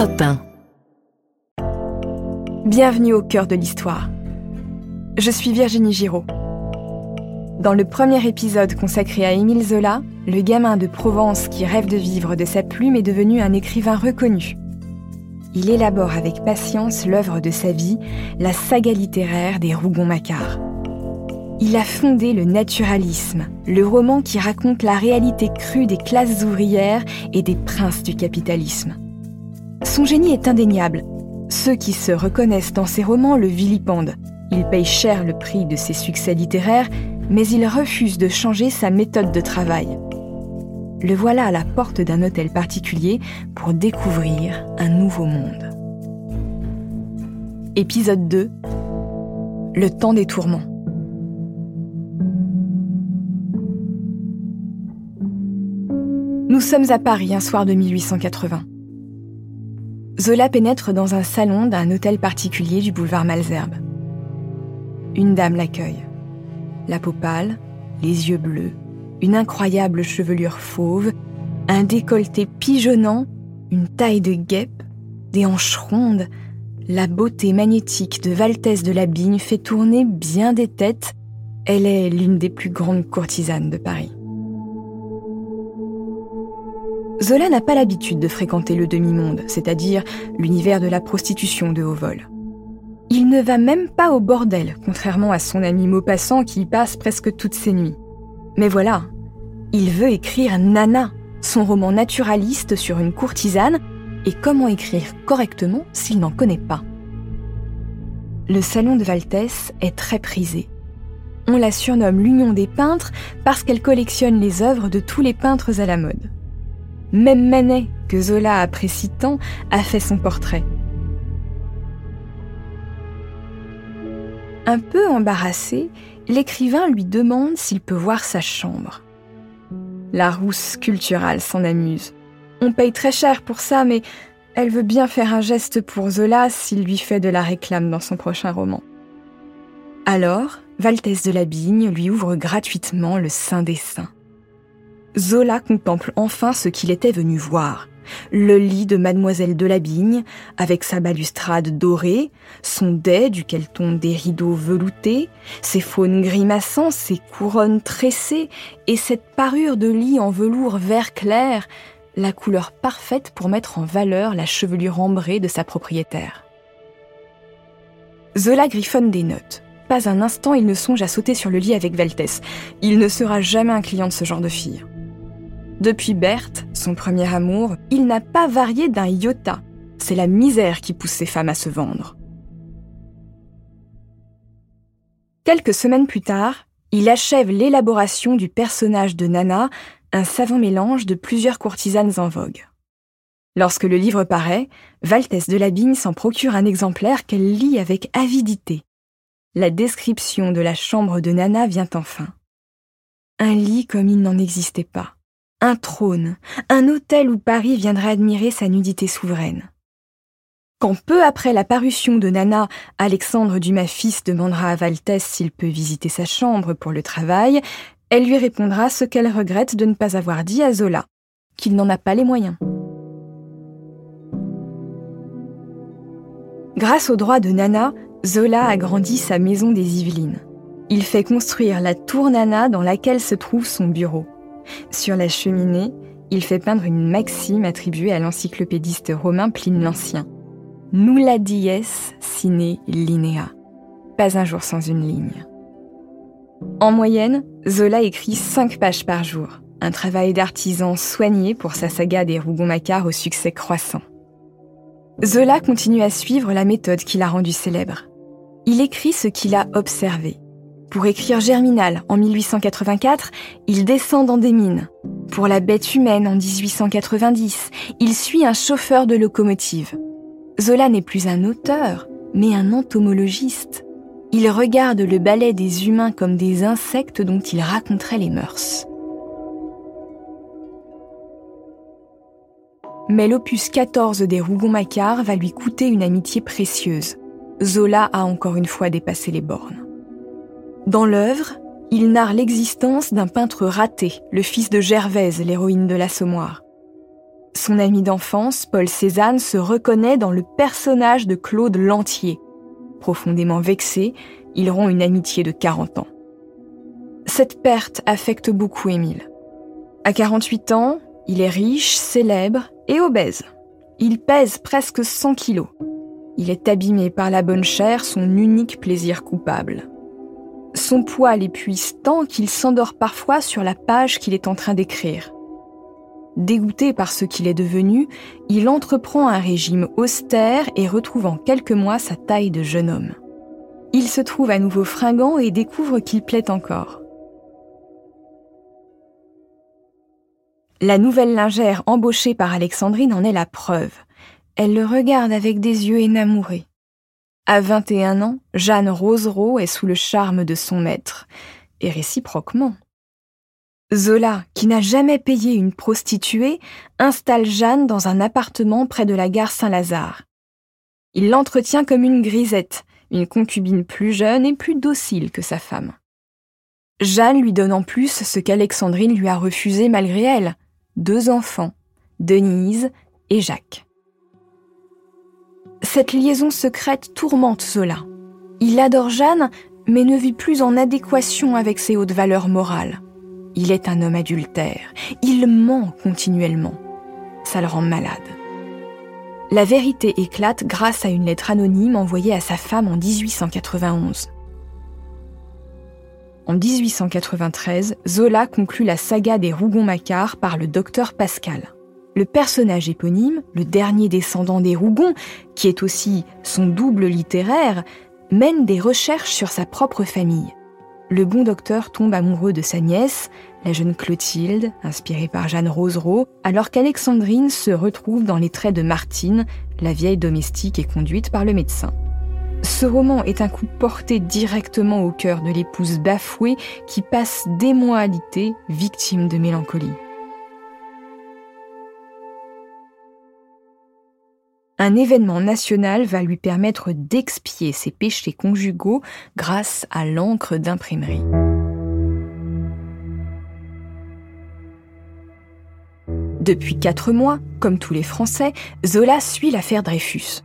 Europe 1. Bienvenue au cœur de l'histoire. Je suis Virginie Giraud. Dans le premier épisode consacré à Émile Zola, le gamin de Provence qui rêve de vivre de sa plume est devenu un écrivain reconnu. Il élabore avec patience l'œuvre de sa vie, la saga littéraire des Rougon-Macquart. Il a fondé le naturalisme, le roman qui raconte la réalité crue des classes ouvrières et des princes du capitalisme. Son génie est indéniable. Ceux qui se reconnaissent dans ses romans le vilipendent. Il paye cher le prix de ses succès littéraires, mais il refuse de changer sa méthode de travail. Le voilà à la porte d'un hôtel particulier pour découvrir un nouveau monde. Épisode 2. Le temps des tourments. Nous sommes à Paris un soir de 1880. Zola pénètre dans un salon d'un hôtel particulier du boulevard Malesherbes. Une dame l'accueille. La peau pâle, les yeux bleus, une incroyable chevelure fauve, un décolleté pigeonnant, une taille de guêpe, des hanches rondes. La beauté magnétique de Valtesse de la Bigne fait tourner bien des têtes. Elle est l'une des plus grandes courtisanes de Paris. Zola n'a pas l'habitude de fréquenter le demi-monde, c'est-à-dire l'univers de la prostitution de haut vol. Il ne va même pas au bordel, contrairement à son ami Maupassant qui y passe presque toutes ses nuits. Mais voilà, il veut écrire Nana, son roman naturaliste sur une courtisane, et comment écrire correctement s'il n'en connaît pas. Le salon de Valtesse est très prisé. On la surnomme l'Union des peintres parce qu'elle collectionne les œuvres de tous les peintres à la mode. Même Manet, que Zola apprécie tant, a fait son portrait. Un peu embarrassé, l'écrivain lui demande s'il peut voir sa chambre. La rousse culturelle s'en amuse. On paye très cher pour ça, mais elle veut bien faire un geste pour Zola s'il lui fait de la réclame dans son prochain roman. Alors, Valtesse de la Bigne lui ouvre gratuitement le Saint des Saints. Zola contemple enfin ce qu'il était venu voir. Le lit de Mademoiselle de la Bigne, avec sa balustrade dorée, son dais duquel tombent des rideaux veloutés, ses faunes grimaçants, ses couronnes tressées et cette parure de lit en velours vert clair, la couleur parfaite pour mettre en valeur la chevelure ambrée de sa propriétaire. Zola griffonne des notes. Pas un instant il ne songe à sauter sur le lit avec Valtesse. Il ne sera jamais un client de ce genre de fille. Depuis Berthe, son premier amour, il n'a pas varié d'un iota. C'est la misère qui pousse ces femmes à se vendre. Quelques semaines plus tard, il achève l'élaboration du personnage de Nana, un savant mélange de plusieurs courtisanes en vogue. Lorsque le livre paraît, Valtesse de la Bigne s'en procure un exemplaire qu'elle lit avec avidité. La description de la chambre de Nana vient enfin. Un lit comme il n'en existait pas. Un trône, un hôtel où Paris viendrait admirer sa nudité souveraine. Quand peu après la parution de Nana, Alexandre Dumas-fils demandera à Valtesse s'il peut visiter sa chambre pour le travail, elle lui répondra ce qu'elle regrette de ne pas avoir dit à Zola, qu'il n'en a pas les moyens. Grâce aux droits de Nana, Zola agrandit sa maison des Yvelines. Il fait construire la tour Nana dans laquelle se trouve son bureau. Sur la cheminée, il fait peindre une maxime attribuée à l'encyclopédiste romain Pline l'Ancien. « Nulla dies sine linea », pas un jour sans une ligne. En moyenne, Zola écrit 5 pages par jour, un travail d'artisan soigné pour sa saga des Rougon-Macquart au succès croissant. Zola continue à suivre la méthode qui l'a rendu célèbre. Il écrit ce qu'il a observé. Pour écrire Germinal en 1884, il descend dans des mines. Pour La bête humaine en 1890, il suit un chauffeur de locomotive. Zola n'est plus un auteur, mais un entomologiste. Il regarde le balai des humains comme des insectes dont il raconterait les mœurs. Mais l'opus 14 des Rougon-Macquart va lui coûter une amitié précieuse. Zola a encore une fois dépassé les bornes. Dans l'œuvre, il narre l'existence d'un peintre raté, le fils de Gervaise, l'héroïne de L'Assommoir. Son ami d'enfance, Paul Cézanne, se reconnaît dans le personnage de Claude Lantier. Profondément vexé, il rompt une amitié de 40 ans. Cette perte affecte beaucoup Émile. À 48 ans, il est riche, célèbre et obèse. Il pèse presque 100 kilos. Il est abîmé par la bonne chair, son unique plaisir coupable. Son poids l'épuise tant qu'il s'endort parfois sur la page qu'il est en train d'écrire. Dégoûté par ce qu'il est devenu, il entreprend un régime austère et retrouve en quelques mois sa taille de jeune homme. Il se trouve à nouveau fringant et découvre qu'il plaît encore. La nouvelle lingère embauchée par Alexandrine en est la preuve. Elle le regarde avec des yeux enamourés. À 21 ans, Jeanne Rozerot est sous le charme de son maître, et réciproquement. Zola, qui n'a jamais payé une prostituée, installe Jeanne dans un appartement près de la gare Saint-Lazare. Il l'entretient comme une grisette, une concubine plus jeune et plus docile que sa femme. Jeanne lui donne en plus ce qu'Alexandrine lui a refusé malgré elle, 2 enfants, Denise et Jacques. Cette liaison secrète tourmente Zola. Il adore Jeanne, mais ne vit plus en adéquation avec ses hautes valeurs morales. Il est un homme adultère. Il ment continuellement. Ça le rend malade. La vérité éclate grâce à une lettre anonyme envoyée à sa femme en 1891. En 1893, Zola conclut la saga des Rougon-Macquart par le docteur Pascal. Le personnage éponyme, le dernier descendant des Rougon, qui est aussi son double littéraire, mène des recherches sur sa propre famille. Le bon docteur tombe amoureux de sa nièce, la jeune Clotilde, inspirée par Jeanne Rozerot, alors qu'Alexandrine se retrouve dans les traits de Martine, la vieille domestique et conduite par le médecin. Ce roman est un coup porté directement au cœur de l'épouse bafouée qui passe des mois alitée, victime de mélancolie. Un événement national va lui permettre d'expier ses péchés conjugaux grâce à l'encre d'imprimerie. Depuis 4 mois, comme tous les Français, Zola suit l'affaire Dreyfus.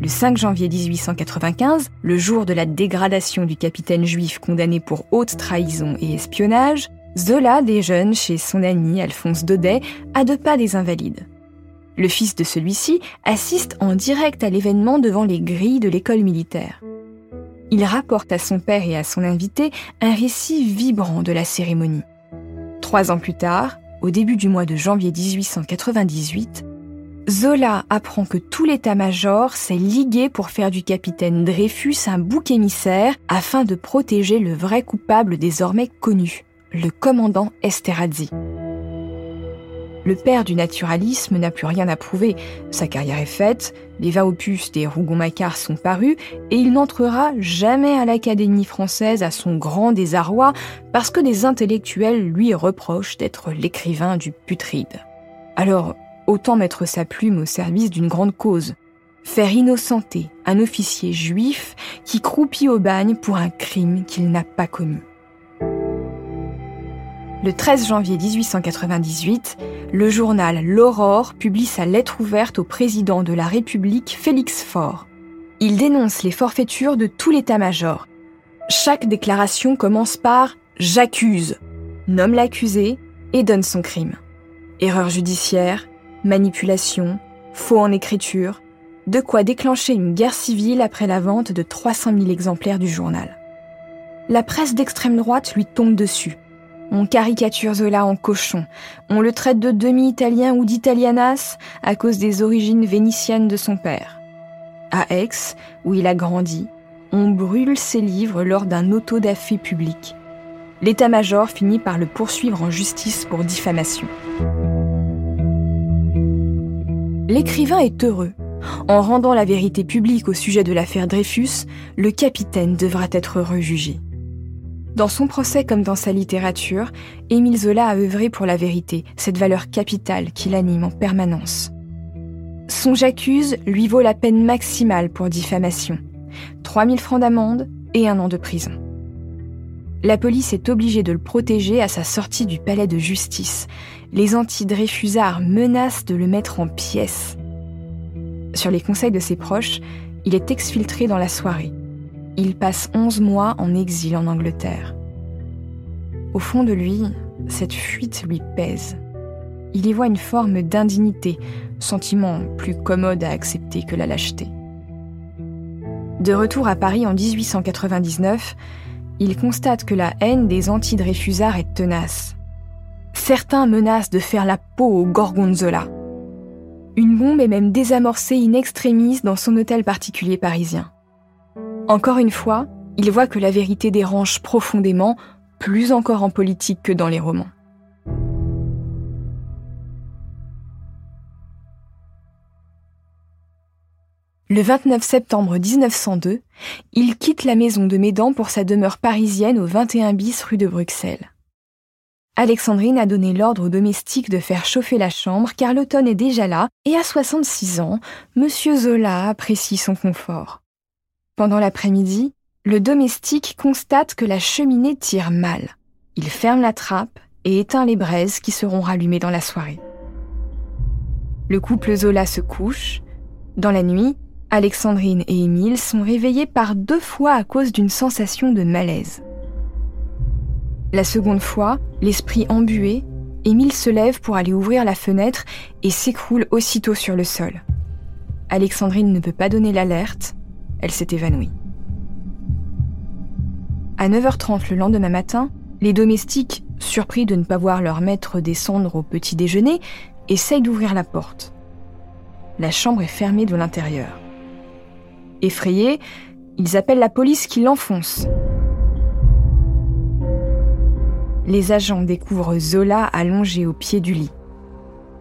Le 5 janvier 1895, le jour de la dégradation du capitaine juif condamné pour haute trahison et espionnage, Zola déjeune chez son ami Alphonse Daudet, à 2 pas des Invalides. Le fils de celui-ci assiste en direct à l'événement devant les grilles de l'école militaire. Il rapporte à son père et à son invité un récit vibrant de la cérémonie. 3 ans plus tard, au début du mois de janvier 1898, Zola apprend que tout l'état-major s'est ligué pour faire du capitaine Dreyfus un bouc émissaire afin de protéger le vrai coupable désormais connu, le commandant Esterhazy. Le père du naturalisme n'a plus rien à prouver. Sa carrière est faite, les 20 opus des Rougon-Macquart sont parus et il n'entrera jamais à l'Académie française à son grand désarroi parce que des intellectuels lui reprochent d'être l'écrivain du putride. Alors, autant mettre sa plume au service d'une grande cause. Faire innocenter un officier juif qui croupit au bagne pour un crime qu'il n'a pas commis. Le 13 janvier 1898, le journal L'Aurore publie sa lettre ouverte au président de la République, Félix Faure. Il dénonce les forfaitures de tout l'état-major. Chaque déclaration commence par « J'accuse », nomme l'accusé et donne son crime. Erreur judiciaire, manipulation, faux en écriture, de quoi déclencher une guerre civile après la vente de 300 000 exemplaires du journal. La presse d'extrême droite lui tombe dessus. On caricature Zola en cochon, on le traite de demi-italien ou d'italianas à cause des origines vénitiennes de son père. À Aix, où il a grandi, on brûle ses livres lors d'un auto-da-fé public. L'état-major finit par le poursuivre en justice pour diffamation. L'écrivain est heureux. En rendant la vérité publique au sujet de l'affaire Dreyfus, le capitaine devra être rejugé. Dans son procès comme dans sa littérature, Émile Zola a œuvré pour la vérité, cette valeur capitale qui l'anime en permanence. Son j'accuse lui vaut la peine maximale pour diffamation, 3 000 francs d'amende et 1 an de prison. La police est obligée de le protéger à sa sortie du palais de justice. Les anti-dreyfusards menacent de le mettre en pièces. Sur les conseils de ses proches, il est exfiltré dans la soirée. Il passe 11 mois en exil en Angleterre. Au fond de lui, cette fuite lui pèse. Il y voit une forme d'indignité, sentiment plus commode à accepter que la lâcheté. De retour à Paris en 1899, il constate que la haine des anti-dreyfusards est tenace. Certains menacent de faire la peau au Gorgonzola. Une bombe est même désamorcée in extremis dans son hôtel particulier parisien. Encore une fois, il voit que la vérité dérange profondément, plus encore en politique que dans les romans. Le 29 septembre 1902, il quitte la maison de Médan pour sa demeure parisienne au 21 bis rue de Bruxelles. Alexandrine a donné l'ordre aux domestiques de faire chauffer la chambre car l'automne est déjà là et à 66 ans, Monsieur Zola apprécie son confort. Pendant l'après-midi, le domestique constate que la cheminée tire mal. Il ferme la trappe et éteint les braises qui seront rallumées dans la soirée. Le couple Zola se couche. Dans la nuit, Alexandrine et Émile sont réveillés par deux fois à cause d'une sensation de malaise. La seconde fois, l'esprit embué, Émile se lève pour aller ouvrir la fenêtre et s'écroule aussitôt sur le sol. Alexandrine ne peut pas donner l'alerte, elle s'est évanouie. À 9h30 le lendemain matin, les domestiques, surpris de ne pas voir leur maître descendre au petit déjeuner, essayent d'ouvrir la porte. La chambre est fermée de l'intérieur. Effrayés, ils appellent la police qui l'enfonce. Les agents découvrent Zola allongé au pied du lit.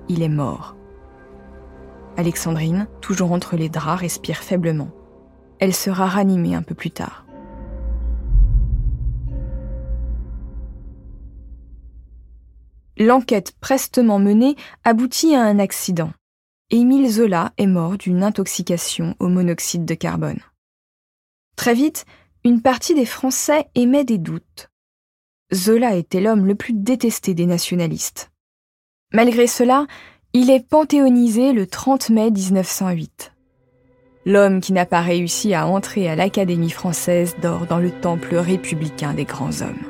Il est mort. Alexandrine, toujours entre les draps, respire faiblement. Elle sera ranimée un peu plus tard. L'enquête prestement menée aboutit à un accident. Émile Zola est mort d'une intoxication au monoxyde de carbone. Très vite, une partie des Français émet des doutes. Zola était l'homme le plus détesté des nationalistes. Malgré cela, il est panthéonisé le 30 mai 1908. L'homme qui n'a pas réussi à entrer à l'Académie française dort dans le temple républicain des grands hommes.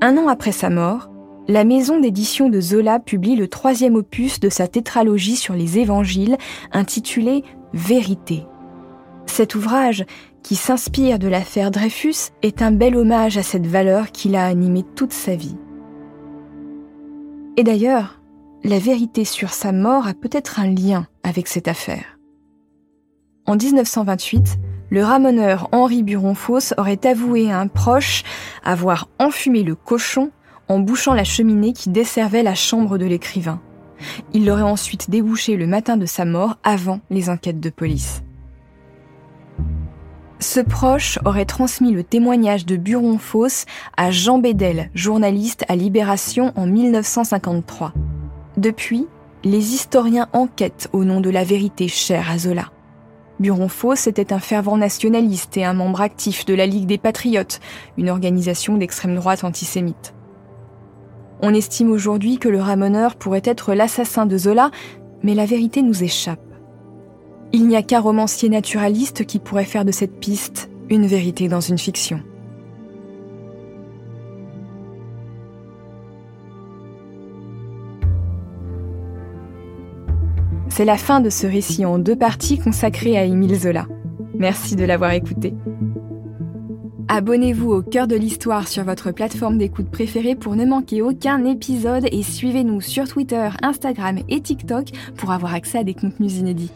Un an après sa mort, la maison d'édition de Zola publie le troisième opus de sa tétralogie sur les évangiles, intitulé « Vérité ». Cet ouvrage, qui s'inspire de l'affaire Dreyfus, est un bel hommage à cette valeur qui l'a animée toute sa vie. Et d'ailleurs, la vérité sur sa mort a peut-être un lien avec cette affaire. En 1928, le ramoneur Henri Buronfosse aurait avoué à un proche avoir enfumé le cochon en bouchant la cheminée qui desservait la chambre de l'écrivain. Il l'aurait ensuite débouché le matin de sa mort avant les enquêtes de police. Ce proche aurait transmis le témoignage de Buronfosse à Jean Bédel, journaliste à Libération en 1953. Depuis, les historiens enquêtent au nom de la vérité chère à Zola. Buronfosse était un fervent nationaliste et un membre actif de la Ligue des Patriotes, une organisation d'extrême droite antisémite. On estime aujourd'hui que le ramoneur pourrait être l'assassin de Zola, mais la vérité nous échappe. Il n'y a qu'un romancier naturaliste qui pourrait faire de cette piste une vérité dans une fiction. C'est la fin de ce récit en deux parties consacré à Émile Zola. Merci de l'avoir écouté. Abonnez-vous au Cœur de l'Histoire sur votre plateforme d'écoute préférée pour ne manquer aucun épisode et suivez-nous sur Twitter, Instagram et TikTok pour avoir accès à des contenus inédits.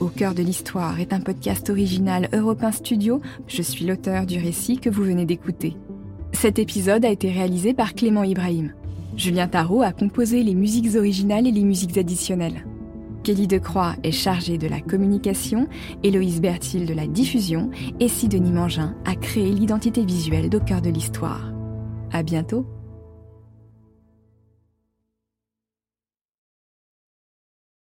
Au Cœur de l'Histoire est un podcast original Europe 1 Studio. Je suis l'auteur du récit que vous venez d'écouter. Cet épisode a été réalisé par Clément Ibrahim. Julien Tarot a composé les musiques originales et les musiques additionnelles. Kelly Decroix est chargée de la communication, Héloïse Bertil de la diffusion et Sidonie Mangin a créé l'identité visuelle d'Au Cœur de l'Histoire. À bientôt!